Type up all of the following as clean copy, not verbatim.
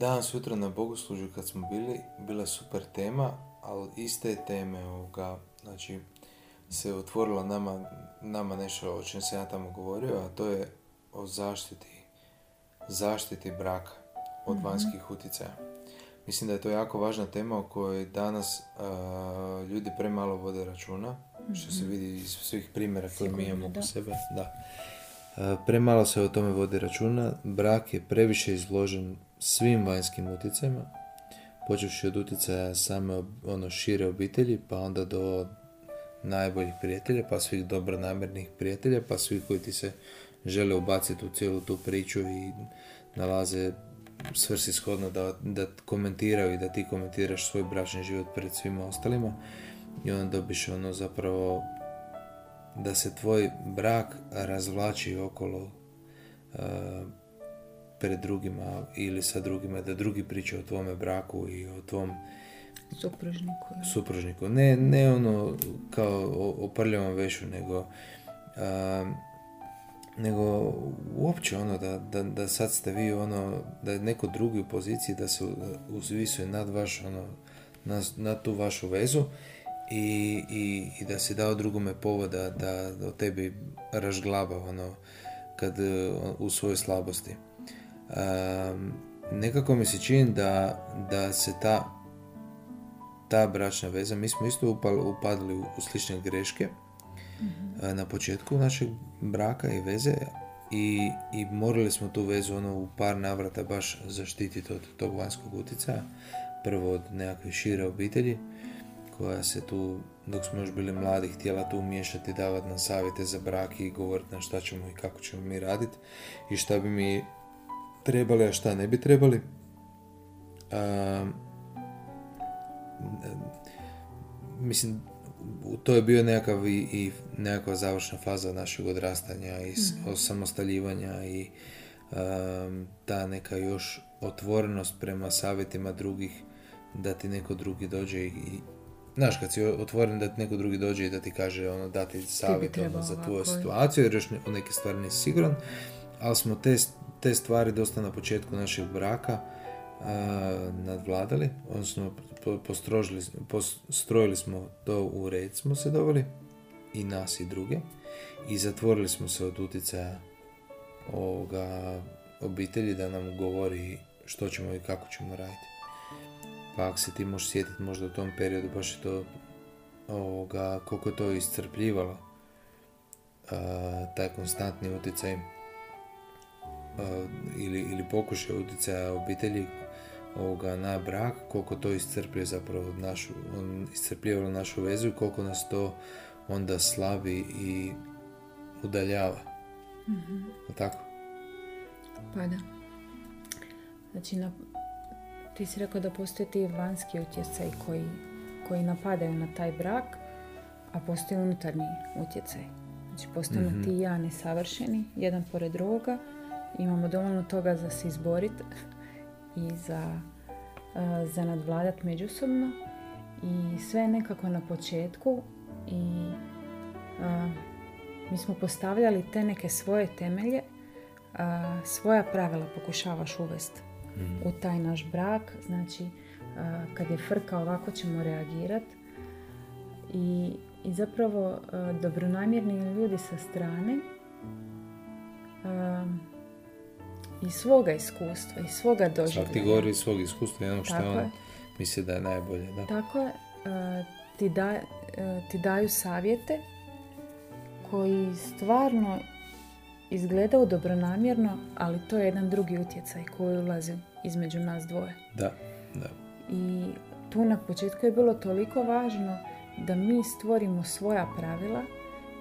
Danas jutro na bogoslužju kad smo bili, bila super tema, ali iste teme znači, se otvorilo nama nešto o čem sam ja tamo govorio, a to je o zaštiti braka od vanjskih utjecaja. Mislim da je to jako važna tema o kojoj danas ljudi premalo vode računa, što se vidi iz svih primjera koje mi imamo oko sebe. Da. Premalo se o tome vodi računa. Brak je previše izložen svim vanjskim utjecajima, počevši od utjecaja same šire obitelji, pa onda do najboljih prijatelja, pa svih dobronamjernih prijatelja, pa svih koji ti se žele ubaciti u cijelu tu priču i nalaze svrsishodno da komentiraju i da ti komentiraš svoj bračni život pred svima ostalima, i onda dobiš zapravo da se tvoj brak razvlači okolo pred drugima ili sa drugima, da drugi pričaju o tvome braku i o tvom supružniku. Ne kao o prljavom vešu, nego uopće da sad ste vi da je neko drugi u poziciji da se uzvisuje nad vaš nad tu vašu vezu i da si dao drugome povoda da o tebi ražglaba kad u svojoj slabosti. Nekako mi se čini da se ta bračna veza, mi smo isto upadili u slične greške na početku našeg braka i veze i morali smo tu vezu u par navrata baš zaštititi od tog vanjskog utjecaja, prvo od nekakve šire obitelji koja se tu, dok smo još bili mladi, htjela tu umiješati, davati nam savjete za brak i govoriti nam šta ćemo i kako ćemo mi raditi i šta bi mi trebali, a šta ne bi trebali. Mislim, to je bio nekakva završna faza našeg odrastanja i osamostaljivanja i ta neka još otvorenost prema savjetima drugih, da ti neko drugi dođe i znaš, kad si otvoren da ti neko drugi dođe i da ti kaže dati savjet za tvoju situaciju, jer još o neke stvari nisi siguran, ali smo te stvari dosta na početku našeg braka nadvladali, odnosno postrojili smo to, u red smo se doveli i nas i druge i zatvorili smo se od utjecaja obitelji da nam govori što ćemo i kako ćemo raditi. Pa ako se ti možeš sjetiti možda u tom periodu baš je to koliko je to iscrpljivalo, taj konstantni utjecaj ili pokušaj utjecaja obitelji na brak, koliko to iscrpljuje zapravo iscrpljivalo našu vezu i koliko nas to onda slabi i udaljava. Tako? Pa da. Znači ti si rekao da postoje ti vanjski utjecaj koji napadaju na taj brak, a postoji unutarnji utjecaj. Znači postanu ti i ja nesavršeni, jedan pored drugoga, imamo dovoljno toga za se izboriti i za nadvladati međusobno i sve nekako na početku i mi smo postavljali te neke svoje temelje, svoja pravila pokušavaš uvesti u taj naš brak, znači kad je frka ovako ćemo reagirati i zapravo dobronamjerni ljudi sa strane iz svoga iskustva, iz svoga doživljaja. Sad ti govori iz svog iskustva, jednog što on misli da je najbolje. Da. Tako ti daju savjete koji stvarno izgledao dobronamjerno, ali to je jedan drugi utjecaj koji ulazi između nas dvoje. Da. I tu na početku je bilo toliko važno da mi stvorimo svoja pravila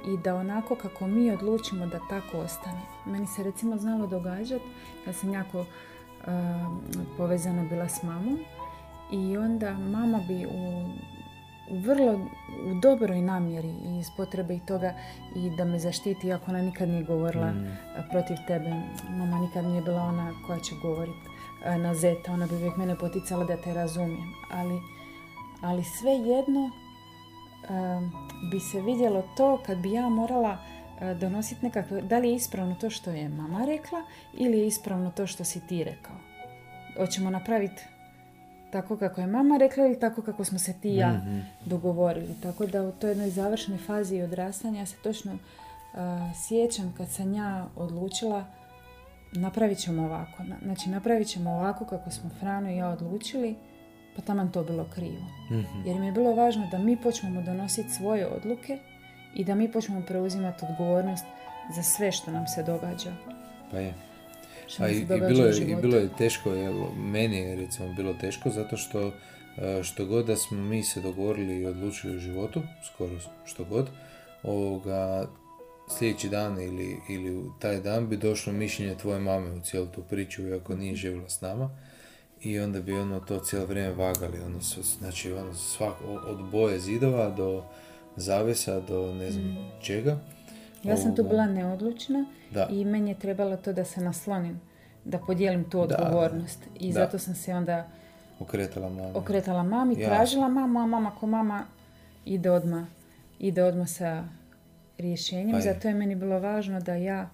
i da onako kako mi odlučimo da tako ostane. Meni se recimo znalo događati da sam jako povezana bila s mamom i onda mama bi u dobroj namjeri i iz potrebe i toga i da me zaštiti, iako ona nikad nije govorila protiv tebe. Mama nikad nije bila ona koja će govoriti na zeta, ona bi uvijek mene poticala da te razumijem, ali svejedno bi se vidjelo to kad bi ja morala donositi nekakve, da li je ispravno to što je mama rekla ili je ispravno to što si ti rekao. hoćemo napraviti tako kako je mama rekla ili tako kako smo se ti i ja dogovorili. Tako da u toj jednoj završnoj fazi odrastanja ja se točno sjećam kad sam ja odlučila napravit ćemo ovako. Znači napravit ćemo ovako kako smo Frano i ja odlučili, pa taman to bilo krivo. Jer mi je bilo važno da mi počnemo donositi svoje odluke i da mi počnemo preuzimati odgovornost za sve što nam se događa. Pa je. A i bilo je teško, meni je recimo bilo teško zato što god da smo mi se dogovorili i odlučili u životu, skoro što god, sljedeći dan ili taj dan bi došlo mišljenje tvoje mame u cijelu tu priču, iako nije živjela s nama, i onda bi to cijelo vrijeme vagali, od boje zidova do zavesa do ne znam čega. Ja sam tu bila neodlučna i meni je trebalo to da se naslonim, da podijelim tu odgovornost. Zato sam se onda okretala mami, tražila mamu, a mama ko mama ide odmah sa rješenjem. Zato je meni bilo važno da ja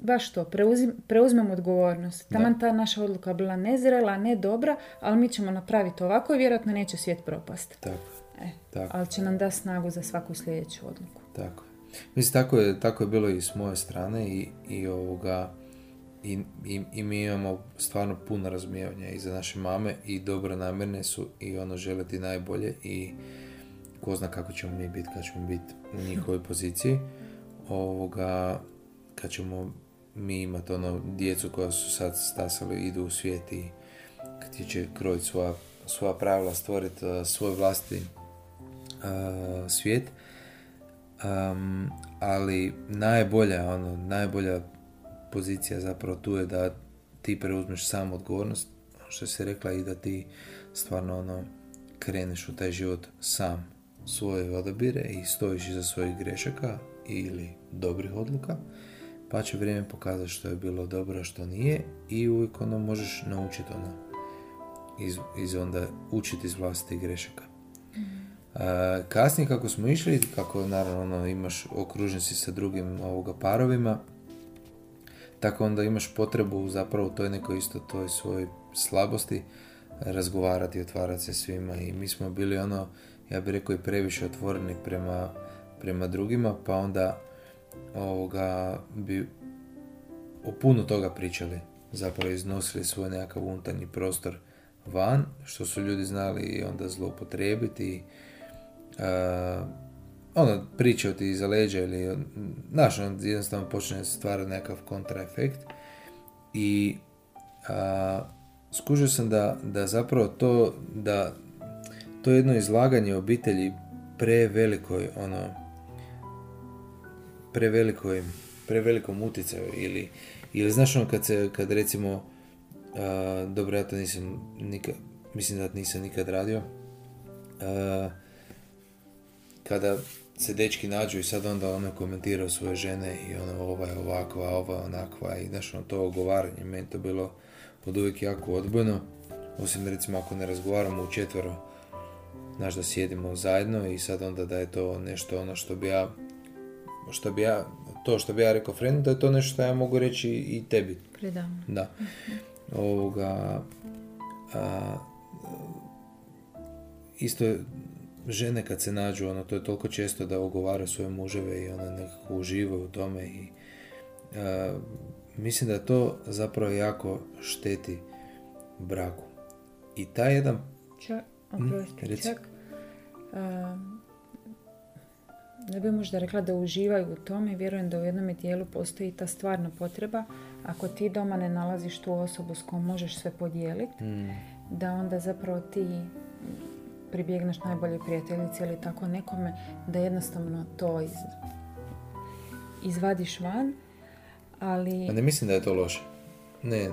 baš to, preuzmem odgovornost. Taman ta naša odluka bila nezrela, ne dobra, ali mi ćemo napraviti ovako i vjerojatno neće svijet propast. Tako. Ali će nam da snagu za svaku sljedeću odluku. Tako. Mislim, tako je bilo i s moje strane i mi imamo stvarno puno razumijevanja i za naše mame i dobronamjerne su i žele ti najbolje i ko zna kako ćemo mi biti, kad ćemo biti u njihovoj poziciji, kad ćemo mi imati djecu koja su sad stasali, idu u svijet i kad će krojiti svoja pravila, stvoriti svoj vlastiti svijet, ali najbolja pozicija zapravo tu je da ti preuzmeš sam odgovornost, što si rekla, i da ti stvarno kreneš u taj život sam, svoje odabire i stojiš iza svojih grešaka ili dobrih odluka, pa će vrijeme pokazati što je bilo dobro, što nije, i uvijek možeš naučiti učiti iz vlastitih grešaka. Kasnije kako smo išli, kako naravno imaš, okružen si sa drugim parovima, tako onda imaš potrebu zapravo u toj nekoj isto toj svojoj slabosti razgovarati i otvarati se svima, i mi smo bili ja bih rekao i previše otvoreni prema drugima, pa onda bi o puno toga pričali, zapravo iznosili svoj nekakav unutarnji prostor van, što su ljudi znali i onda zloupotrijebiti, pričati iza leđa ili jednostavno počne stvarati nekakav kontraefekt, i skužio sam da zapravo to jedno izlaganje obitelji prevelikom utjecaju ili kad recimo dobro, ja to nisam nikad radio, kada se dečki nađu i sad onda komentirao svoje žene i ova je ovakva, ova je onakva, i to ogovaranje, meni to bilo od uvijek jako odbojno, osim recimo ako ne razgovaramo u četvero, da sjedimo zajedno, i sad onda da je to nešto što bi ja rekao friendu, da je to nešto što ja mogu reći i tebi. Predavno. Da. Isto žene kad se nađu, to je toliko često da ogovaraju svoje muževe i nekako uživaju u tome, i mislim da to zapravo jako šteti braku. I taj jedan... ne bi možda rekla da uživaju u tome, vjerujem da u jednom dijelu postoji ta stvarna potreba, ako ti doma ne nalaziš tu osobu s kojom možeš sve podijeliti, da onda zapravo ti pribjegneš najbolje prijateljici ili tako nekome, da jednostavno to izvadiš van, ali... Ne mislim da je to loše. Ne,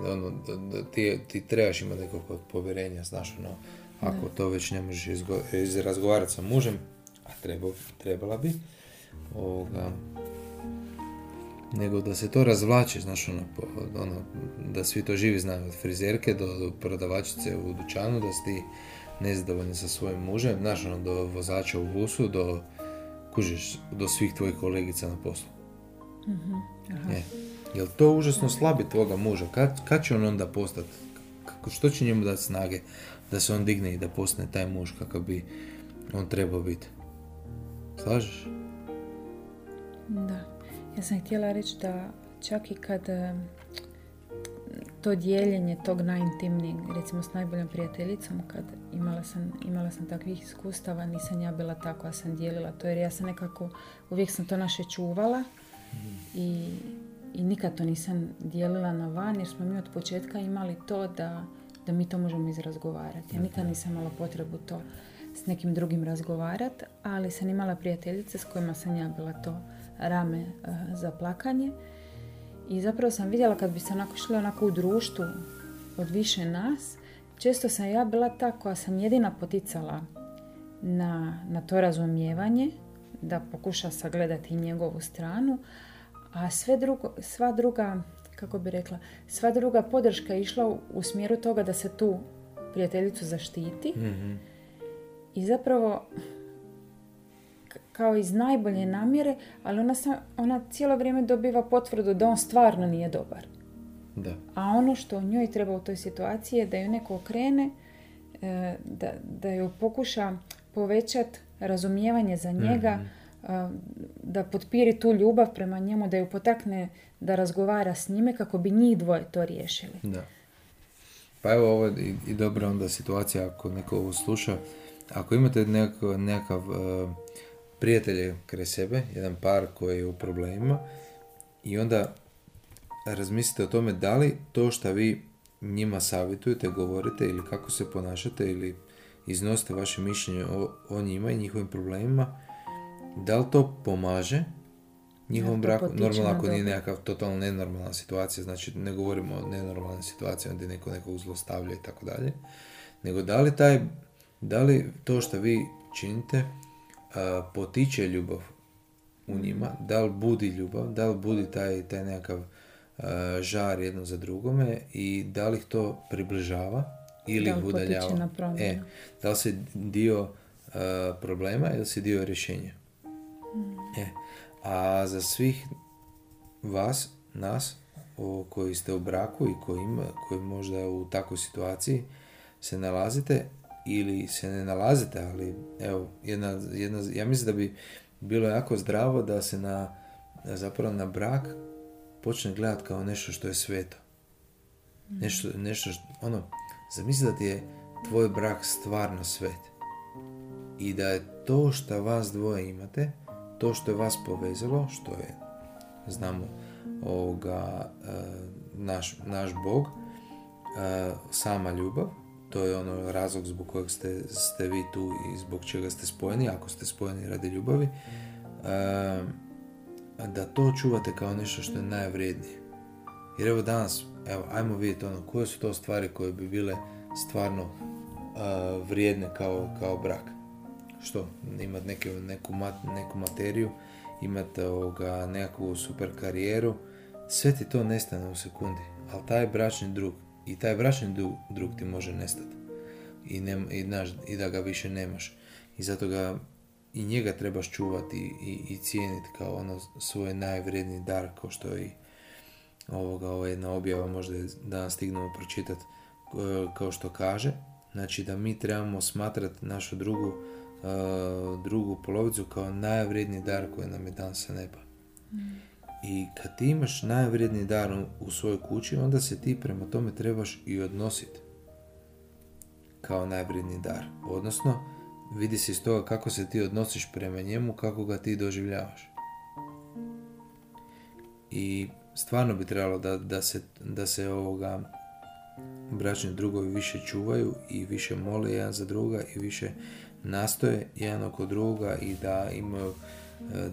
ti trebaš imati nekog povjerenja, ako to već ne možeš razgovarati sa mužem, a trebala bi, nego da se to razvlači, da svi to živi znaju, od frizerke do prodavačice u dućanu, da si ti nezadovoljni sa svojim mužem, do vozača u busu, do svih tvojih kolegica na poslu. Aha. Jel to užasno slabi tvoga muža? Kad će on onda postati? Što će njemu dati snage da se on digne i da postane taj muž kakav bi on trebao biti? Slažeš? Da. Ja sam htjela reći da čak i kad to dijeljenje tog najintimnijeg, recimo s najboljom prijateljicom, kad imala sam takvih iskustava, nisam ja bila tako, ja sam dijelila to, jer ja sam nekako, uvijek sam to naše čuvala i nikad to nisam dijelila na van, jer smo mi od početka imali to da mi to možemo izrazgovarati. Ja nikad nisam imala potrebu to s nekim drugim razgovarati, ali sam imala prijateljice s kojima sam ja bila to rame za plakanje. I zapravo sam vidjela kad bi se onako šli onako u društvu od više nas, često sam ja bila ta koja sam jedina poticala na to razumijevanje, da pokuša sagledati njegovu stranu, a sva druga podrška je išla u smjeru toga da se tu prijateljicu zaštiti. Mm-hmm. I zapravo kao iz najbolje namjere, ali ona cijelo vrijeme dobiva potvrdu da on stvarno nije dobar. Da. A ono što njoj treba u toj situaciji je da ju neko okrene, da ju pokuša povećati razumijevanje za njega, mm-hmm. da potpiri tu ljubav prema njemu, da ju potakne da razgovara s njime kako bi njih dvoje to riješili. Da. Pa evo, ovo je i dobra onda situacija ako neko ovo sluša. Ako imate nekakav prijatelje kraj sebe, jedan par koji je u problemima, i onda razmislite o tome da li to što vi njima savjetujete, govorite ili kako se ponašate ili iznosite vaše mišljenje o njima i njihovim problemima, da li to pomaže njihovom braku? Normalno ako nije nekakav totalno nenormalna situacija, znači ne govorimo o nenormalnim situacijama gdje neko zlostavlja i tako dalje, nego da li to što vi činite potiče ljubav u njima, da li budi ljubav, da li budi taj nekakav žar jedno za drugome i da li ih to približava ili ih udaljava. Da li si dio problema ili si dio rješenja. A za svih vas, nas, koji ste u braku i koji možda u takvoj situaciji se nalazite, ili se ne nalazite, ali evo, ja mislim da bi bilo jako zdravo da se zapravo na brak počne gledati kao nešto što je sveto. Nešto što, zamisli da ti je tvoj brak stvarno svet. I da je to što vas dvoje imate, to što je vas povezalo, što je, znamo, naš Bog, sama ljubav. To je ono razlog zbog kojeg ste vi tu i zbog čega ste spojeni, ako ste spojeni radi ljubavi, da to čuvate kao nešto što je najvrijednije. Jer evo danas, ajmo vidjeti koje su to stvari koje bi bile stvarno vrijedne kao brak. Što? Imati neku materiju, imati nekakvu super karijeru, sve ti to nestane u sekundi, ali taj bračni drug, i taj bračni drug ti može nestati i da ga više nemaš, i zato ga i njega trebaš čuvati i cijeniti kao ono svoj najvrijedniji dar, kao što je ovo jedna objava, možda je danas stignemo pročitati, kao što kaže, znači da mi trebamo smatrati našu drugu polovicu kao najvrijedniji dar koji nam je dan sa neba. I kad ti imaš najvrijedniji dar u svojoj kući, onda se ti prema tome trebaš i odnositi kao najvrijedniji dar. Odnosno, vidi se iz toga kako se ti odnosiš prema njemu, kako ga ti doživljavaš. I stvarno bi trebalo da se bračni drugovi više čuvaju i više mole jedan za druga i više nastoje jedan oko druga i da imaju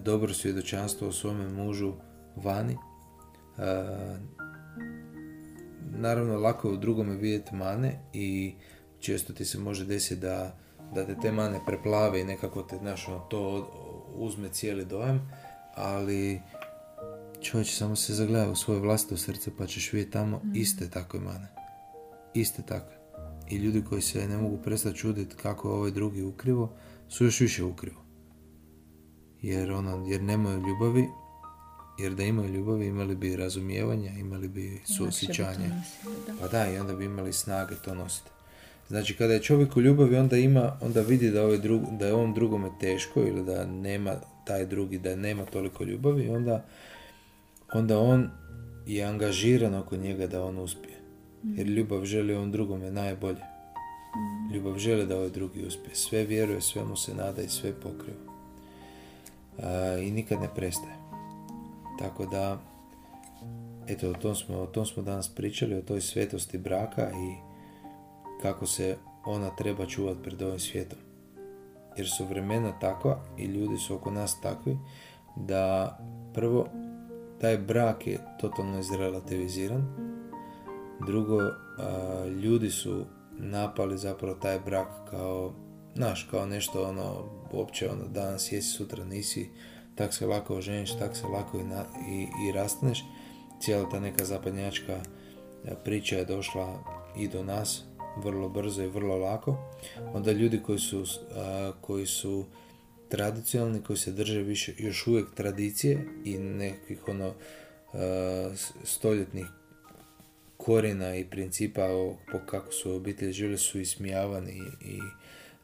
dobro svjedočanstvo o svome mužu vani. Naravno, lako je u drugome vidjeti mane i često ti se može desiti da te mane preplave i nekako te to uzme cijeli dojam, ali čovječe, samo se zagleda u svoje vlastito srce pa ćeš vidjeti tamo iste takve mane. Iste takve. I ljudi koji se ne mogu prestati čuditi kako je ovaj drugi ukrivo, su još više ukrivo. Jer nemaju ljubavi jer da imaju ljubavi imali bi razumijevanja, imali bi suosjećanja. Pa da, i onda bi imali snage to nositi. Znači, kada je čovjek u ljubavi, onda vidi da, da je ovom drugome teško ili da nema taj drugi, da nema toliko ljubavi, onda on je angažiran oko njega da on uspije. Jer ljubav želi ovom drugome najbolje. Ljubav želi da ovaj drugi uspije. Sve vjeruje, sve mu se nada i sve pokriva. I nikad ne prestaje. Tako da, eto, o tom smo danas pričali, o toj svetosti braka i kako se ona treba čuvati pred ovim svijetom. Jer su vremena takva i ljudi su oko nas takvi da prvo, taj brak je totalno izrelativiziran. Drugo, ljudi su napali zapravo taj brak kao nešto uopće danas jesi, sutra nisi, tak se lako oženiš, tak se lako i rastaneš. Cijela ta neka zapadnjačka priča je došla i do nas vrlo brzo i vrlo lako. Onda ljudi koji su tradicionalni, koji se drže više još uvijek tradicije i nekih stoljetnih korina i principa kako su obitelji živjeli, su ismijavani i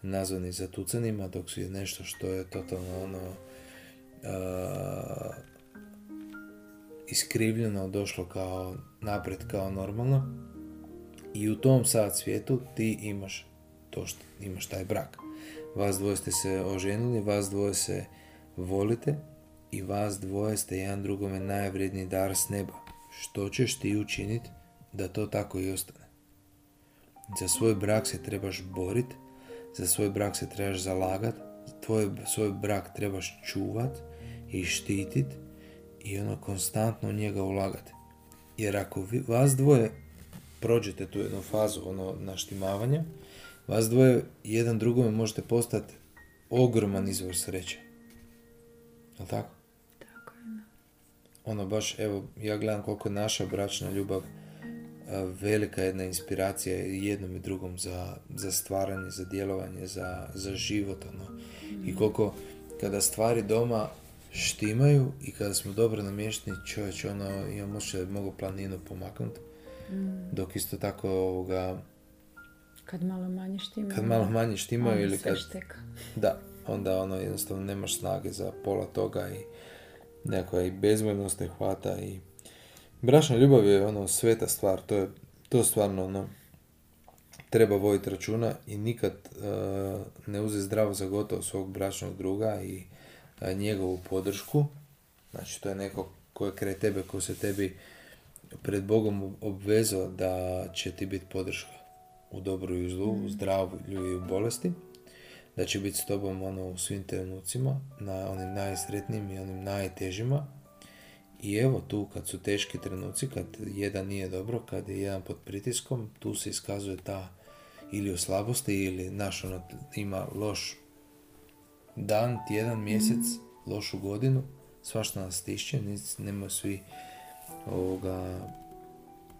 nazvani zatucanima, dok su je nešto što je totalno iskrivljeno došlo kao napred, kao normalno. I u tom sad svijetu ti imaš to što imaš taj brak. Vas dvoje ste se oženili, vas dvoje se volite i vas dvoje ste jedan drugome najvrijedniji dar s neba. Što ćeš ti učiniti da to tako i ostane? Za svoj brak se trebaš boriti, za svoj brak se trebaš zalagati, svoj brak trebaš čuvati i štititi i konstantno u njega ulagati. Jer ako vas dvoje prođete tu jednu fazu naštimavanja, vas dvoje jedan drugome možete postati ogroman izvor sreće. Jel' tako? Tako je. Baš, evo, ja gledam koliko je naša bračna ljubav velika jedna inspiracija jednom i drugom za stvaranje, za djelovanje, za život. I koliko kada stvari doma štimaju i kada smo dobro namješteni, čovječ, imam moće da mogu planinu pomaknuti. Dok isto tako kad malo manje štimaju ili kad šteka. Da, onda jednostavno nemaš snage za pola toga i nekako i bezvoljnost te hvata i bračna ljubav je sveta stvar, to stvarno treba voditi računa i nikad ne uze zdravo za gotovo svog bračnog druga i njegovu podršku. Znači, to je neko ko je kraj tebe, ko se tebi pred Bogom obvezao da će ti biti podrška u dobru i u zlu, u zdravlju i u bolesti, da će biti s tobom u svim trenucima, na onim najsretnijim i onim najtežima. I evo, tu kad su teški trenuci, kad jedan nije dobro, kad je jedan pod pritiskom, tu se iskazuje ta ili u slabosti ili ima loš dan, tjedan, mjesec, lošu godinu, svašta nas tišće, nemaju svi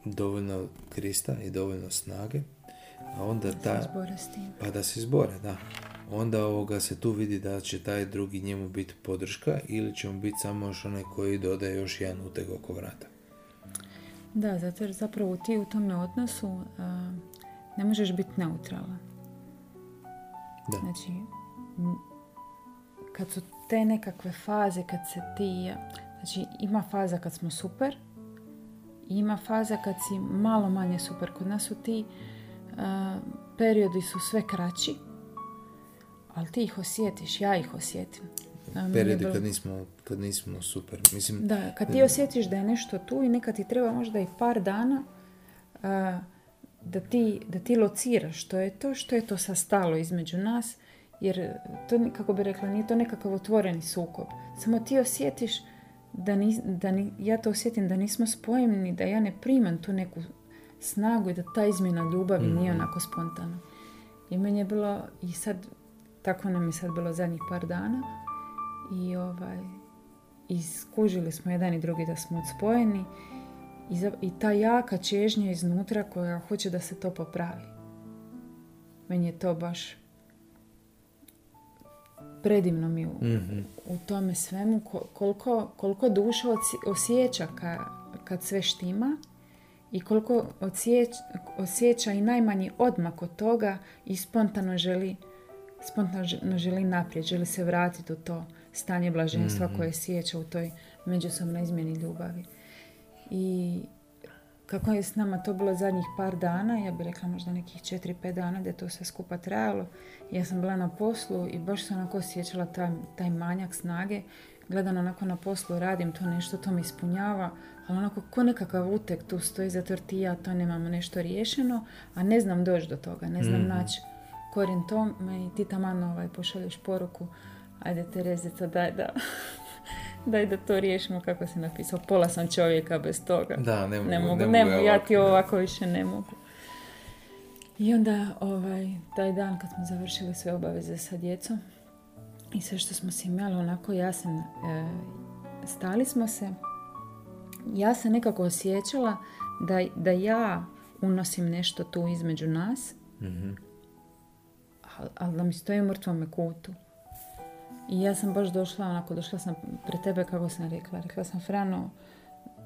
dovoljno Krista i dovoljno snage, a onda da se izbore, da. Onda se tu vidi da će taj drugi njemu biti podrška ili će mu biti samo još onaj koji dodaje još jedan uteg oko vrata. Da, zato jer zapravo ti u tome odnosu ne možeš biti neutralan. Da. Znači, kad su te nekakve faze, kad se ti... Znači, ima faza kad smo super, ima faza kad si malo manje super. Kod nas su ti periodi su sve kraći, ali ti ih osjetiš, ja ih osjetim. Periodi kad nismo super. Mislim, da, kad ti osjetiš da je nešto tu i nekad ti treba možda i par dana da ti lociraš što je to sastalo između nas. Jer to, kako bi rekla, nije to nekakav otvoreni sukob. Samo ti osjetiš ja to osjetim da nismo spojeni, da ja ne primam tu neku snagu i da ta izmjena ljubavi nije onako spontana. I meni je bilo, i sad, tako nam je sad bilo zadnjih par dana i iskužili smo jedan i drugi da smo odspojeni i ta jaka čežnja iznutra koja hoće da se to popravi. Meni je to baš predivno mi u tome svemu, koliko duša osjeća kad sve štima i koliko osjeća i najmanji odmak od toga i spontano želi naprijed, želi se vratiti u to stanje blaženstva koje sjeća u toj međusobnoj izmjeni ljubavi. I kako je s nama to bilo zadnjih par dana, ja bih rekla možda nekih 4-5 dana da je to sve skupa trajalo, ja sam bila na poslu i baš sam onako osjećala taj manjak snage. Gledam onako na poslu, radim to nešto, to me ispunjava, ali onako ko nekakav uteg tu stoji, zato jer ti i ja to nemamo nešto riješeno, a ne znam doći do toga, ne znam naći korijen tome. I ti taman pošalješ poruku, ajde Terezica, daj da to riješimo, kako si napisao, pola sam čovjeka bez toga. Da, ne mogu, ja ti ovako više ne mogu. I onda taj dan kad smo završili sve obaveze sa djecom i sve što smo se imali, onako stali smo se, ja sam nekako osjećala da ja unosim nešto tu između nas, ali da mi stoji u mrtvome kutu. I ja sam baš došla sam pre tebe, kako sam rekla sam, Frano,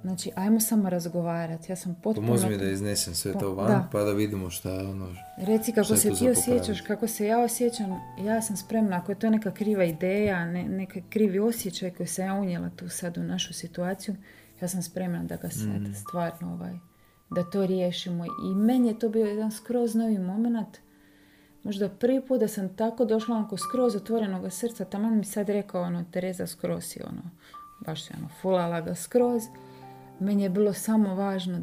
znači ajmo samo razgovarati, ja sam potpuno... Pomozi mi da iznesem sve to van, da. Pa da vidimo šta je ono... Reci kako se ti osjećaš, kako se ja osjećam, ja sam spremna, ako je to neka kriva ideja, neka krivi osjećaj koji sam ja unijela tu sad u našu situaciju, ja sam spremna da ga sad stvarno da to riješimo. I meni je to bio jedan skroz novi moment. Možda prvi put da sam tako došla onako skroz otvorenoga srca, taman mi sad rekao Tereza, skroz si baš se fulala ga skroz. Meni je bilo samo važno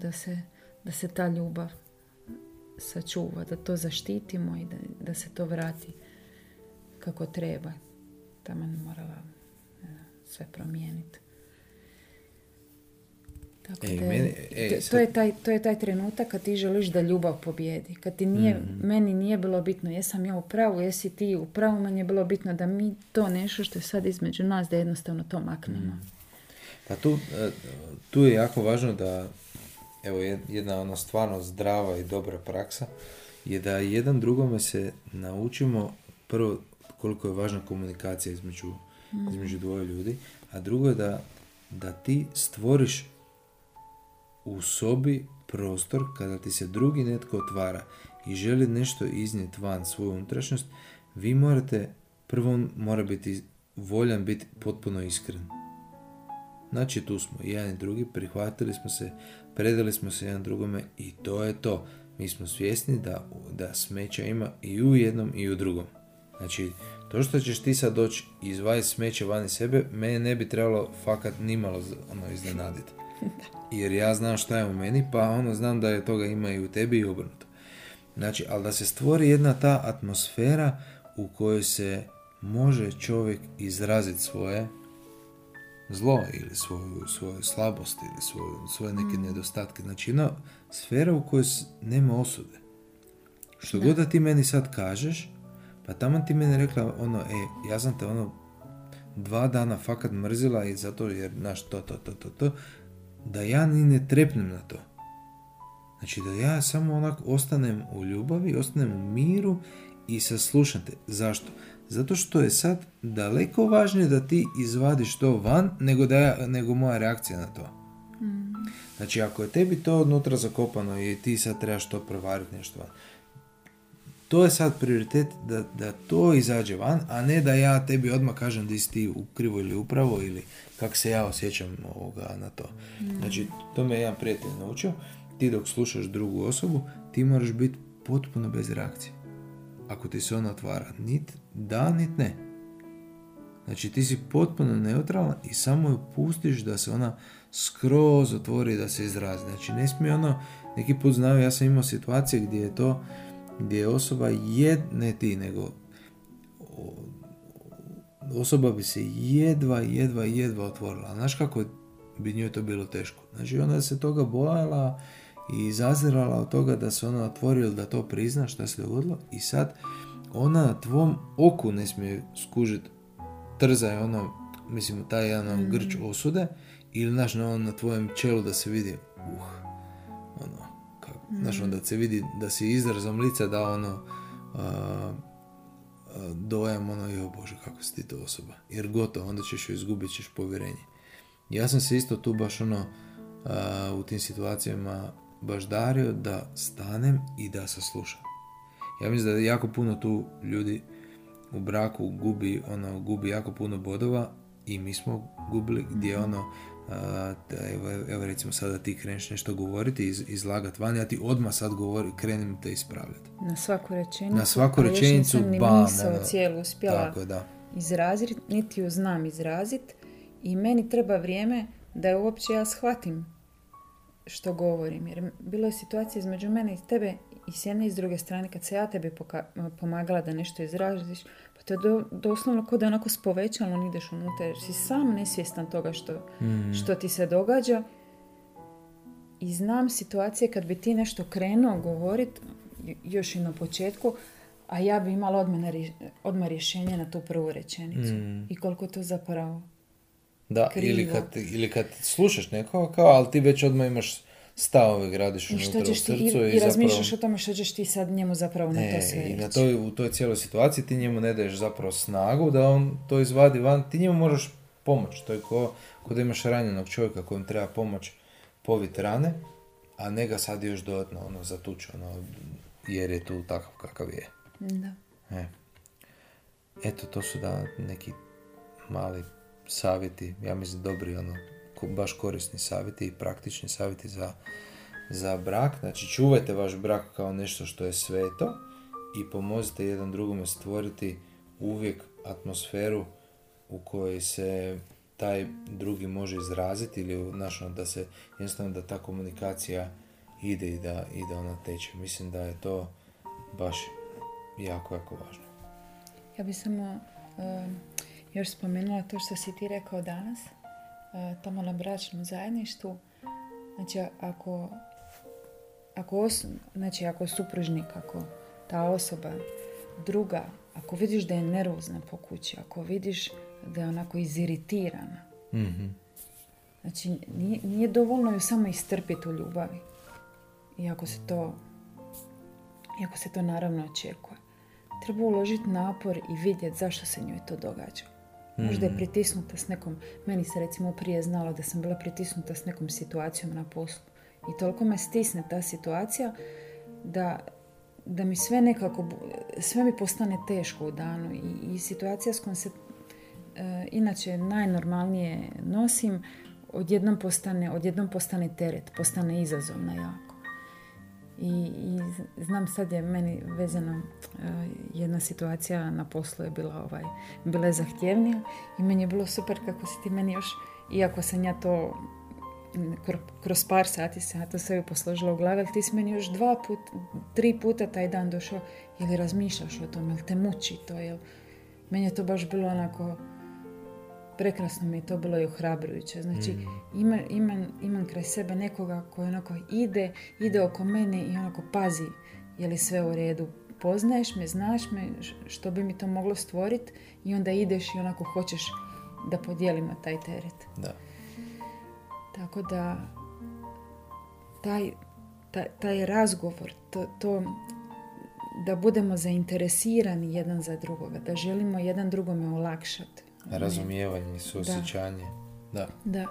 da se ta ljubav sačuva, da to zaštitimo i da se to vrati kako treba. Taman morala sve promijeniti. To je taj trenutak kad ti želiš da ljubav pobjedi, kad ti nije, meni nije bilo bitno jesam ja u pravu, jesi ti u pravu, meni je bilo bitno da mi to nešto što je sad između nas, da jednostavno to maknemo. Pa tu je jako važno da, evo, jedna stvarno zdrava i dobra praksa je da jedan drugome se naučimo prvo koliko je važna komunikacija između dvoje ljudi, a drugo je da ti stvoriš u sobi prostor kada ti se drugi netko otvara i želi nešto iznijeti van, svoju unutrašnjost, vi morate, prvo on mora biti voljan biti potpuno iskren. Znači tu smo, jedan i drugi, prihvatili smo se, predali smo se jedan drugome i to je to. Mi smo svjesni da smeća ima i u jednom i u drugom. Znači, to što ćeš ti sad doći i izvaditi smeće van iz sebe, mene ne bi trebalo fakat nimalo iznenaditi. Jer ja znam šta je u meni, pa znam da je toga ima i u tebi i obrnuto. Znači, ali da se stvori jedna ta atmosfera u kojoj se može čovjek izraziti svoje zlo ili svoju slabost ili svoje neke nedostatke. Znači, jedna sfera u kojoj nema osude. Što god da ti meni sad kažeš, pa tamo ti meni rekla ja sam te 2 dana fakat mrzila i zato jer znaš to, da ja ni ne trepnem na to. Znači da ja samo onako ostanem u ljubavi, ostanem u miru i saslušam te. Zašto? Zato što je sad daleko važnije da ti izvadiš to van nego moja reakcija na to. Znači ako je tebi to odnutra zakopano i ti sad trebaš to provariti nešto van, to je sad prioritet da to izađe van, a ne da ja tebi odmah kažem da si ti krivo ili upravo ili kako se ja osjećam na to. Znači, to me jedan prijatelj naučio. Ti dok slušaš drugu osobu, ti moraš biti potpuno bez reakcije. Ako ti se ona otvara, nit da, nit ne. Znači, ti si potpuno neutralan i samo ju pustiš da se ona skroz otvori, da se izrazi. Znači, ne smije neki put znaju, ja sam imao situacije gdje je to gdje je osoba ne ti, nego osoba bi se jedva otvorila. Znaš kako bi njoj to bilo teško? Znači ona se toga bojala i zazirala od toga da se ona otvorila, da to prizna šta se dogodilo, i sad ona na tvom oku ne smije skužiti, trza je taj jedan grč osude, ili na tvojem čelu da se vidi da se vidi da si izrazom lica da dojam ono, joj Bože, kako si ti ta osoba. Jer gotovo, onda ćeš joj izgubit, ćeš povjerenje. Ja sam se isto tu baš ono, u tim situacijama baš dario da stanem i da saslušam. Ja mislim da jako puno tu ljudi u braku gubi, ono, gubi jako puno bodova i mi smo gubili gdje ono, evo recimo sada ti kreneš nešto govoriti, izlagat van, ja ti odmah sad govori, krenem te ispravljati. Na svaku rečenicu, bam. Još nisam ni misao cijelu uspjela izraziti, niti ju znam izraziti i meni treba vrijeme da je uopće ja shvatim što govorim. Jer bilo je situacija između mene i tebe i s jedne i s druge strane, kad se ja tebi pomagala da nešto izražiš, pa to je doslovno kod da onako s povećalom ideš unutra, jer si sam nesvjestan toga što ti se događa. I znam situacije kad bi ti nešto krenuo govorit još i na početku, a ja bi imala odmah rješenje na tu prvu rečenicu. I koliko to zapravo da, krivo. Ili kad slušaš nekoga, kao, ali ti već odmah imaš stavove gradiš unutra u srcu i razmišljaš o tome što ćeš ti sad njemu zapravo na to sve reći. I na toj, u toj cijeloj situaciji ti njemu ne daješ zapravo snagu da on to izvadi van, ti njemu moraš pomoć. To je ko da imaš ranjenog čovjeka kojem treba pomoć povit rane, a ne ga sad još dodatno ono, zatuče, ono, jer je tu takav kakav je. Da. Eto, to su da neki mali savjeti, ja mislim dobri, ono, baš korisni savjeti i praktični savjeti za brak. Znači, čuvajte vaš brak kao nešto što je sveto i pomozite jedan drugome stvoriti uvijek atmosferu u kojoj se taj drugi može izraziti ili našo da se jednostavno da ta komunikacija ide i da ona teče. Mislim da je to baš jako, jako važno. Ja bih samo još spomenula to što si ti rekao danas tamo na bračnom zajedništvu. Znači, ako supružnik, ako ta osoba druga, ako vidiš da je nervozna po kući, ako vidiš da je onako iziritirana, znači nije dovoljno ju samo istrpiti u ljubavi, iako se to naravno očekuje. Treba uložiti napor i vidjeti zašto se njoj to događa. Možda je pritisnuta s nekom, meni se recimo prije znalo da sam bila pritisnuta s nekom situacijom na poslu i toliko me stisne ta situacija da mi sve nekako, sve mi postane teško u danu i situacija s kojom se inače najnormalnije nosim odjednom postane teret, postane izazovna jako. I znam, sad je meni vezano jedna situacija na poslu je bila je zahtjevnija i meni je bilo super kako si ti meni još, iako sam ja to kroz par sati se na to sve posložila u glavi, ali ti si meni još 3 puta taj dan došao, ili razmišljaš o tom, ili te muči to, jel? Meni je to baš bilo onako prekrasno, mi je to bilo i ohrabrujuće. Znači, imam kraj sebe nekoga koji onako ide oko mene i onako pazi je li sve u redu. Poznaješ me, znaš me, što bi mi to moglo stvoriti, i onda ideš i onako hoćeš da podijelimo taj teret. Da. Tako da taj razgovor, to da budemo zainteresirani jedan za drugoga, da želimo jedan drugome olakšati. Razumijevanje, suosjećanje. Da.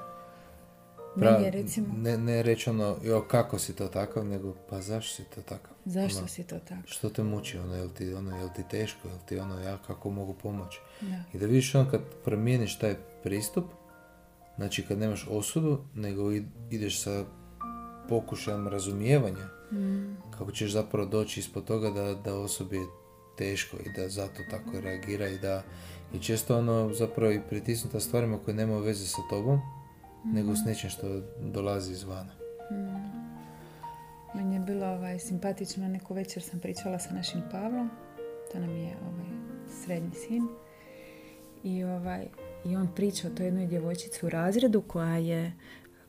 Recimo, ne reći ono, jo, kako si to takav, nego pa zašto si to takav? Zašto si to takav? Što te muči, ono, jel ti teško, jel ti ono, ja kako mogu pomoći? Da. I da vidiš ono, kad promijeniš taj pristup, znači kad nemaš osudu, nego ideš sa pokušajem razumijevanja, kako ćeš zapravo doći ispod toga da osobi je teško i da zato tako reagira i često ono zapravo i pritisnuta stvarima koje nema veze sa tobom, nego s nečim što dolazi izvana. Meni je bilo simpatično, neku večer sam pričala sa našim Pavlom, to nam je srednji sin, i on pričao o toj jednoj djevojčici u razredu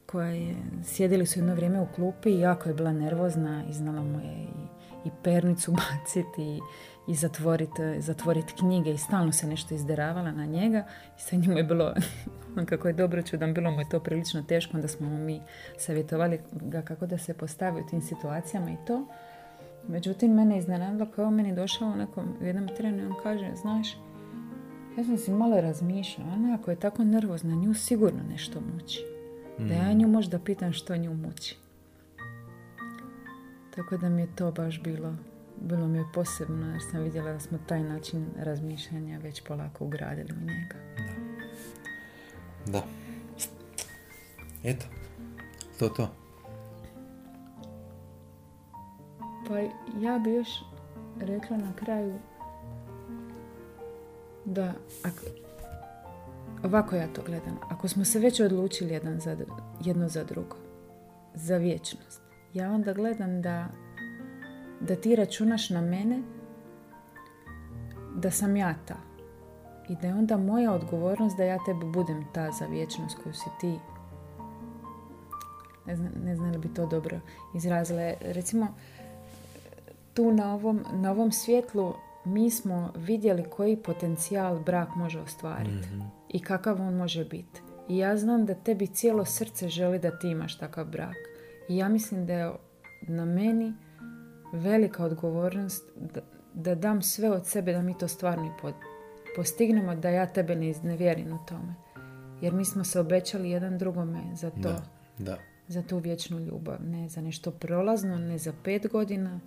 koja je sjedili su jedno vrijeme u klupi i jako je bila nervozna i znala mu je i pernicu baciti i zatvoriti knjige i stalno se nešto izderavala na njega i sa njemu je bilo, kako je dobro čudan, bilo mu je to prilično teško, onda smo mu mi savjetovali ga kako da se postavi u tim situacijama i to. Međutim, mene iznenadilo kao meni došao u jednom trenu i on kaže, znaš, ja sam si malo razmišljala, ona ako je tako nervozna, nju sigurno nešto muči. Da ja nju možda pitam što nju muči. Tako da mi je to baš bilo mi je posebno jer sam vidjela da smo taj način razmišljanja već polako ugradili u njega. Da. Eto. To. Pa ja bi još rekla na kraju da ovako ja to gledam. Ako smo se već odlučili jedno za drugo, za vječnost, ja onda gledam da ti računaš na mene, da sam ja ta. I da je onda moja odgovornost da ja tebi budem ta za vječnost koju si ti. Ne znam li bi to dobro izrazila. Recimo, tu na ovom svjetlu mi smo vidjeli koji potencijal brak može ostvariti. Mm-hmm. I kakav on može biti. I ja znam da tebi cijelo srce želi da ti imaš takav brak. I ja mislim da je na meni velika odgovornost da dam sve od sebe da mi to stvarno i postignemo, da ja tebe ne iznevjerim u tome. Jer mi smo se obećali jedan drugome za to. Da. Za tu vječnu ljubav. Ne za nešto prolazno, ne za 5 godina.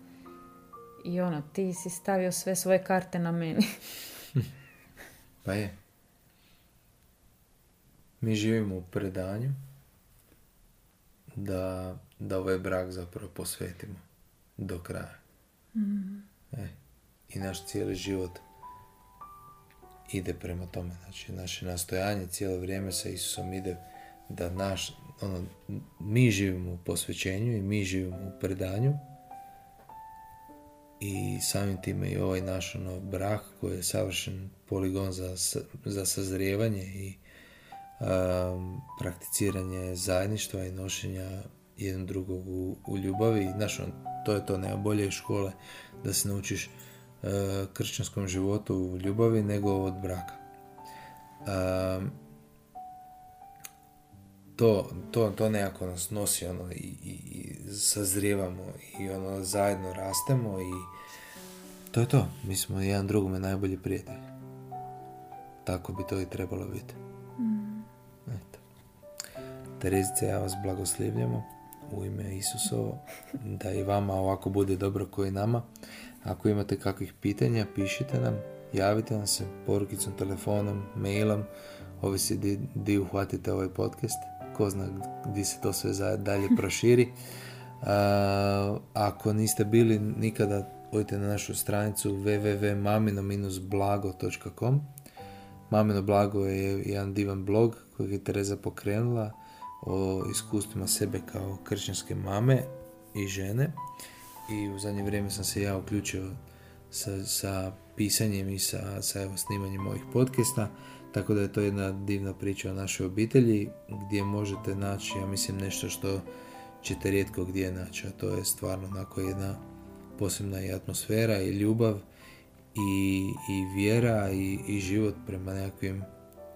I ono, ti si stavio sve svoje karte na meni. Pa je. Mi živimo u predanju da ovaj brak zapravo posvetimo do kraja. Mm-hmm. I naš cijeli život ide prema tome. Znači, naše nastojanje cijelo vrijeme sa Isusom ide da mi živimo u posvećenju i mi živimo u predanju. I samim time i ovaj naš brak koji je savršen poligon za sazrijevanje i prakticiranje zajedništva i nošenja jedan drugog u ljubavi. Znaš, to je to najbolje iz škole, da se naučiš kršćanskom životu u ljubavi nego od braka. To nekako nas nosi i sazrijevamo i zajedno rastemo i to je to. Mi smo jedan drugome najbolji prijatelj. Tako bi to i trebalo biti. Eto. Terezice, ja vas blagoslivljamo u ime Isusovo, da i vama ovako bude dobro kao i nama. Ako imate kakvih pitanja, pišite nam, javite nam se porukicom, telefonom, mailom, ovisi di uhvatite ovaj podcast, ko zna gdje se to sve dalje proširi. Ako niste bili nikada, odite na našu stranicu www.mamino-blago.com. Mamino Blago je jedan divan blog kojeg je Tereza pokrenula o iskustvima sebe kao kršćanske mame i žene. I u zadnje vrijeme sam se ja uključio sa pisanjem i sa evo, snimanjem ovih podcasta. Tako da je to jedna divna priča o našoj obitelji gdje možete naći, ja mislim, nešto što ćete rijetko gdje naći. A to je stvarno onako jedna posebna i atmosfera i ljubav i vjera i život prema nekakvim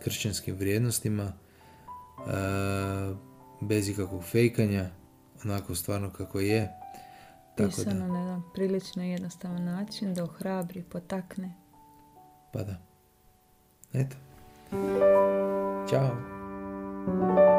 kršćanskim vrijednostima, bez ikakvog fejkanja, onako stvarno kako je. Pisano na jedan prilično jednostavan način da ohrabri, potakne. Pa da. Eto. Ćao.